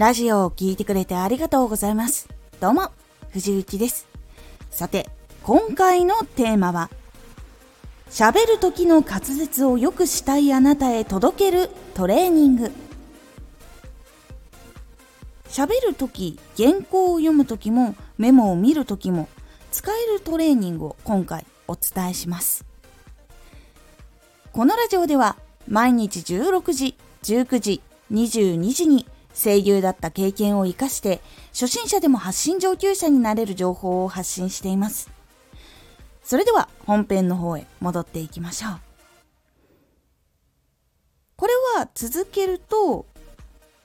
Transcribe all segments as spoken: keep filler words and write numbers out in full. ラジオを聞いてくれてありがとうございます。どうも藤幸です。さて、今回のテーマは、喋る時の滑舌を良くしたいあなたへ届けるトレーニング。喋る時、原稿を読む時もメモを見る時も使えるトレーニングを今回お伝えします。このラジオでは毎日じゅうろくじ、じゅうくじ、にじゅうにじに声優だった経験を生かして初心者でも発信上級者になれる情報を発信しています。それでは本編の方へ戻っていきましょう。これは続けると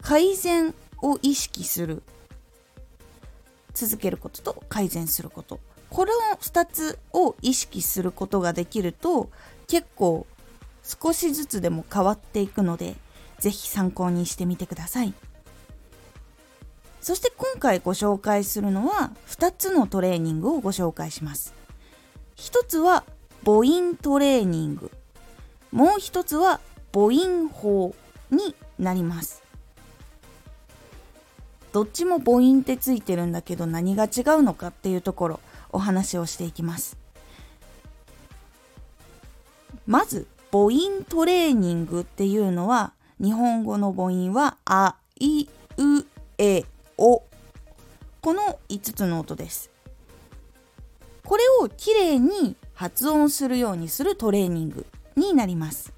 改善を意識する、続けることと改善すること、このふたつを意識することができると結構少しずつでも変わっていくので、ぜひ参考にしてみてください。そして今回ご紹介するのはふたつのトレーニングをご紹介します。ひとつは母音トレーニング、もうひとつは母音法になります。どっちも母音ってついてるんだけど何が違うのかっていうところお話をしていきます。まず母音トレーニングっていうのは、日本語の母音はあ、い、う、え、お、このいつつの音です。これをきれいに発音するようにするトレーニングになります。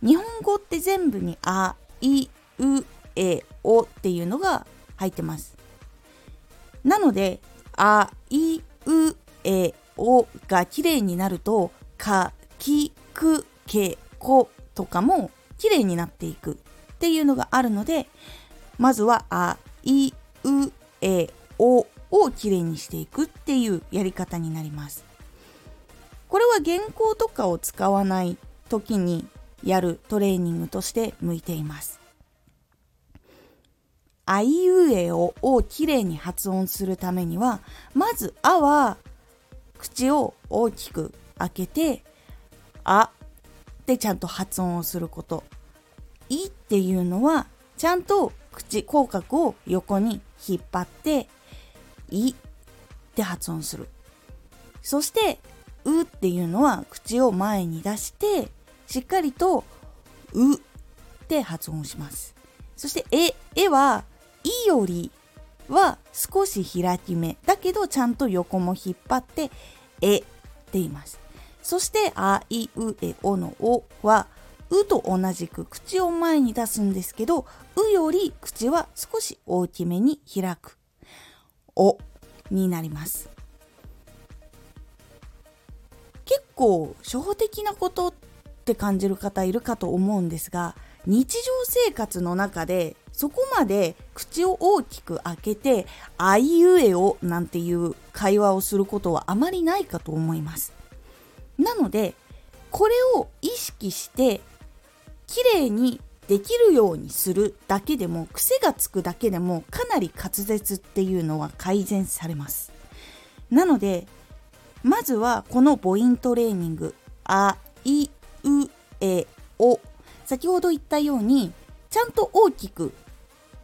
日本語って全部にあ、い、う、え、おっていうのが入ってます。なのであ、い、う、え、おがきれいになると、か、き、く、け、ことかもきれいになっていくっていうのがあるので、まずはあ、い、う、え、おをきれいにしていくっていうやり方になります。これは原稿とかを使わない時にやるトレーニングとして向いています。あいうえおをきれいに発音するためには、まずあは口を大きく開けてあってちゃんと発音をすること、いっていうのはちゃんと口、口角を横に引っ張っていって発音する。そしてうっていうのは口を前に出してしっかりとうって発音します。そしてえ、えはいよりは少し開き目だけどちゃんと横も引っ張ってえって言います。そしてあ、い、う、え、おのおはうと同じく口を前に出すんですけど、うより口は少し大きめに開くおになります。結構初歩的なことって感じる方いるかと思うんですが、日常生活の中でそこまで口を大きく開けてあいうえおなんていう会話をすることはあまりないかと思います。なのでこれを意識してきれいにできるようにするだけでも、癖がつくだけでもかなり滑舌っていうのは改善されます。なのでまずはこの母音トレーニング、あ、い、う、え、お、先ほど言ったようにちゃんと大きく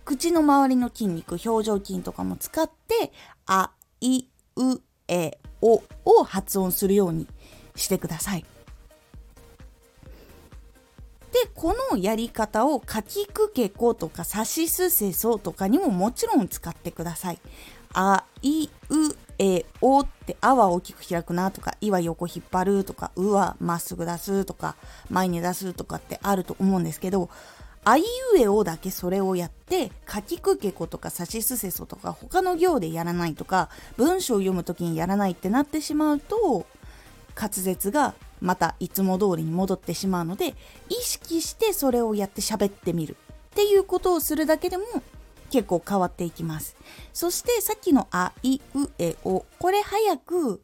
口の周りの筋肉、表情筋とかも使ってあ、い、う、え、おを発音するようにしてください。で、このやり方をかきくけことかさしすせそとかにももちろん使ってください。あ、い、う、え、おってあは大きく開くなとか、いは横引っ張るとか、うはまっすぐ出すとか前に出すとかってあると思うんですけど、あいうえおだけそれをやって、かきくけことかさしすせそとか他の行でやらないとか文章を読むときにやらないってなってしまうと、滑舌がまたいつも通りに戻ってしまうので、意識してそれをやって喋ってみるっていうことをするだけでも結構変わっていきます。そしてさっきのあ、い、う、え、お、これ早く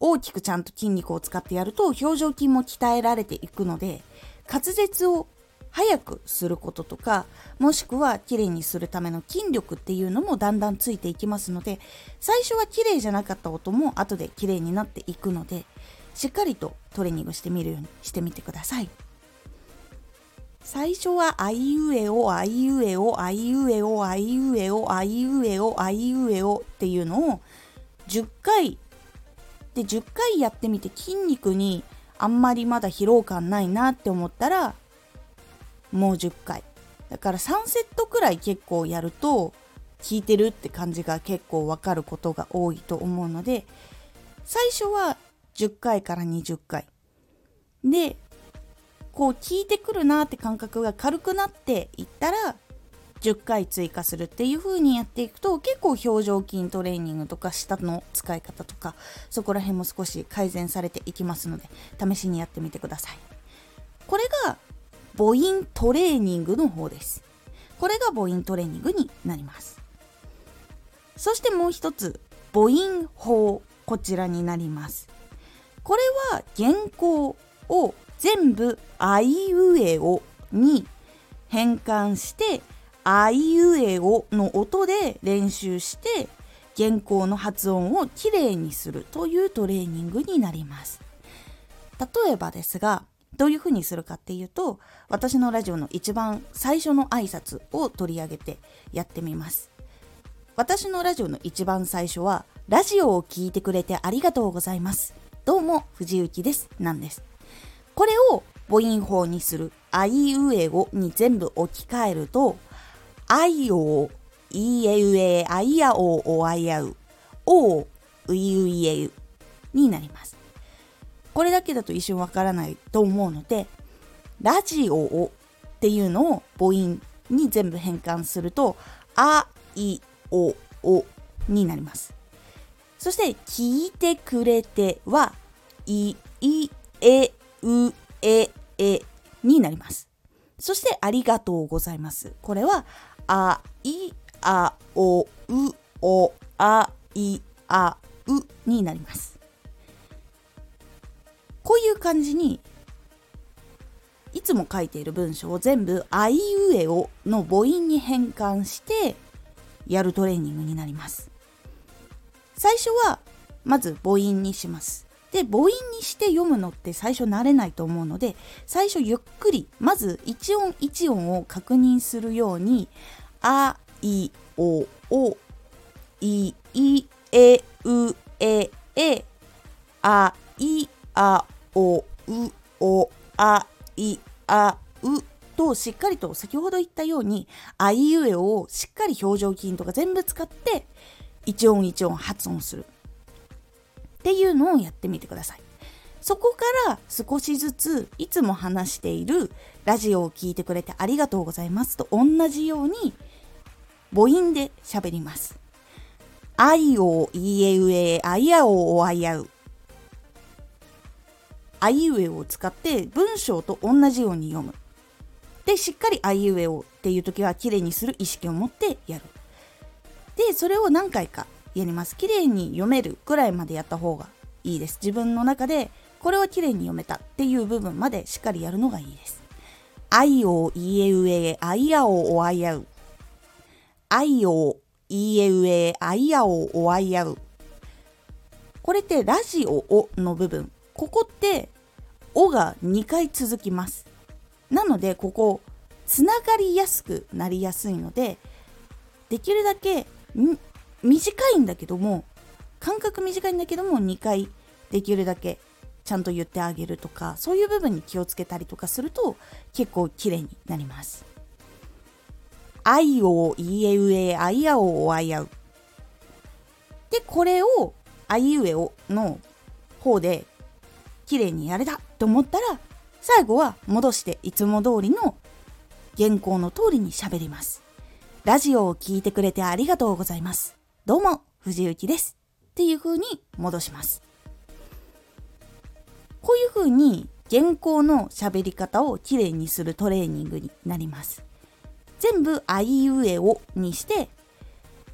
大きくちゃんと筋肉を使ってやると表情筋も鍛えられていくので、滑舌を早くすることとか、もしくはきれいにするための筋力っていうのもだんだんついていきますので、最初はきれいじゃなかった音も後できれいになっていくので、しっかりとトレーニングしてみるようにしてみてください。最初はあいうえおあいうえおあいうえおあいうえおあいうえおあいうえおっていうのをじゅっかいでじゅっかいやってみて、筋肉にあんまりまだ疲労感ないなって思ったらもうじゅっかいだからさんセットくらい結構やると効いてるって感じが結構わかることが多いと思うので、最初はじゅっかいからにじゅっかいでこう効いてくるなって感覚が軽くなっていったらじゅっかい追加するっていう風にやっていくと、結構表情筋トレーニングとか舌の使い方とかそこら辺も少し改善されていきますので、試しにやってみてください。これが母音トレーニングの方です。これが母音トレーニングになります。そしてもう一つ母音法、こちらになります。これは原稿を全部あいうえおに変換してあいうえおの音で練習して原稿の発音をきれいにするというトレーニングになります。例えばですが、どういうふうにするかっていうと、私のラジオの一番最初の挨拶を取り上げてやってみます。私のラジオの一番最初は、ラジオを聞いてくれてありがとうございます、どうも藤幸ですなんです。これを母音法にする、あいうえおに全部置き換えると、あいおう、いえうえ、あいやおう、おあいやう、おう、ういういえうになります。これだけだと一瞬わからないと思うので、ラジオをっていうのを母音に全部変換すると、あいおおになります。そして、聞いてくれては、いいえうええになります。そしてありがとうございます。これはあいあおうおあいあうになります。こういう感じにいつも書いている文章を全部あいうえおの母音に変換してやるトレーニングになります。最初はまず母音にします。で母音にして読むのって最初慣れないと思うので、最初ゆっくりまず一音一音を確認するように、あいおお、いいえうええ、あいあおうおあいあうと、しっかりと先ほど言ったようにあいうえおをしっかり表情筋とか全部使って一音一音発音するっていうのをやってみてください。そこから少しずついつも話しているラジオを聞いてくれてありがとうございますと同じように母音で喋ります。あいおいえうえあいやおおあいやう、あいうえを使って文章と同じように読む。でしっかりあいうえをっていう時はきれいにする意識を持ってやる。でそれを何回かやります。綺麗に読めるくらいまでやった方がいいです。自分の中でこれは綺麗に読めたっていう部分までしっかりやるのがいいです。あいおいえうえあいやおおあいやう、あいおいえうえあいやおおあいやう、これってラジオをの部分、ここっておがにかい続きます。なのでここつながりやすくなりやすいので、できるだけん短いんだけども、間隔短いんだけどもにかいできるだけちゃんと言ってあげるとか、そういう部分に気をつけたりとかすると結構綺麗になります。あいおいえうえあいやおおあいやうで、これをあいうえおの方で綺麗にやれたと思ったら、最後は戻していつも通りの原稿の通りに喋ります。ラジオを聞いてくれてありがとうございます、どうも藤幸ですっていう風に戻します。こういう風に原稿の喋り方をきれいにするトレーニングになります。全部あいうえおにして、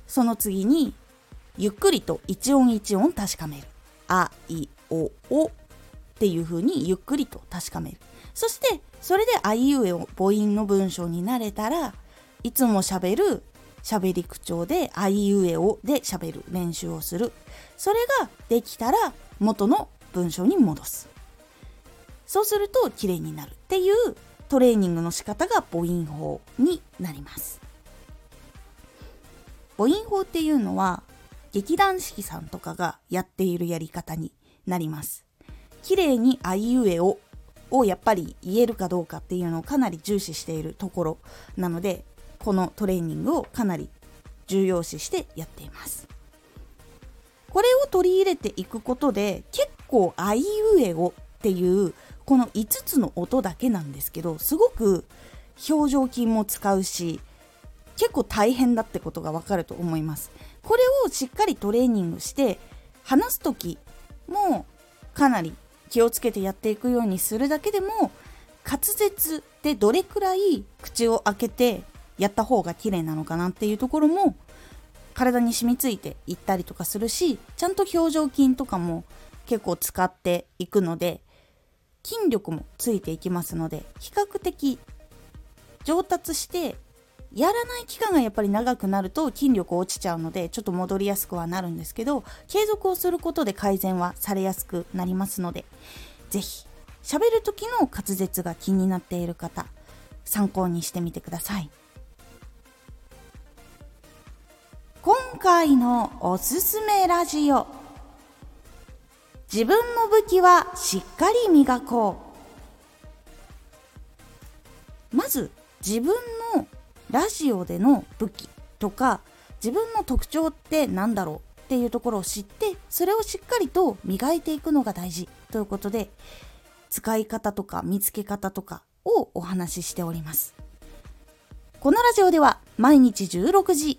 その次にゆっくりと一音一音確かめる、あいおおっていう風にゆっくりと確かめる。そしてそれであいうえお母音の文章になれたら、いつも喋る喋り口調であいうえおで喋る練習をする。それができたら元の文章に戻す。そうすると綺麗になるっていうトレーニングの仕方が母音法になります。母音法っていうのは劇団四季さんとかがやっているやり方になります。綺麗にあいうえおをやっぱり言えるかどうかっていうのをかなり重視しているところなので、このトレーニングをかなり重要視してやっています。これを取り入れていくことで、結構あいうえおっていうこのいつつの音だけなんですけど、すごく表情筋も使うし、結構大変だってことがわかると思います。これをしっかりトレーニングして、話す時もかなり気をつけてやっていくようにするだけでも、滑舌でどれくらい口を開けてやった方が綺麗なのかなっていうところも体に染みついていったりとかするし、ちゃんと表情筋とかも結構使っていくので、筋力もついていきますので、比較的上達してやらない期間がやっぱり長くなると筋力落ちちゃうので、ちょっと戻りやすくはなるんですけど、継続をすることで改善はされやすくなりますので、ぜひ喋る時の滑舌が気になっている方、参考にしてみてください。今回のおすすめラジオ、自分の武器はしっかり磨こう。まず自分のラジオでの武器とか自分の特徴ってなんだろうっていうところを知って、それをしっかりと磨いていくのが大事ということで、使い方とか見つけ方とかをお話ししております。このラジオでは毎日じゅうろくじ、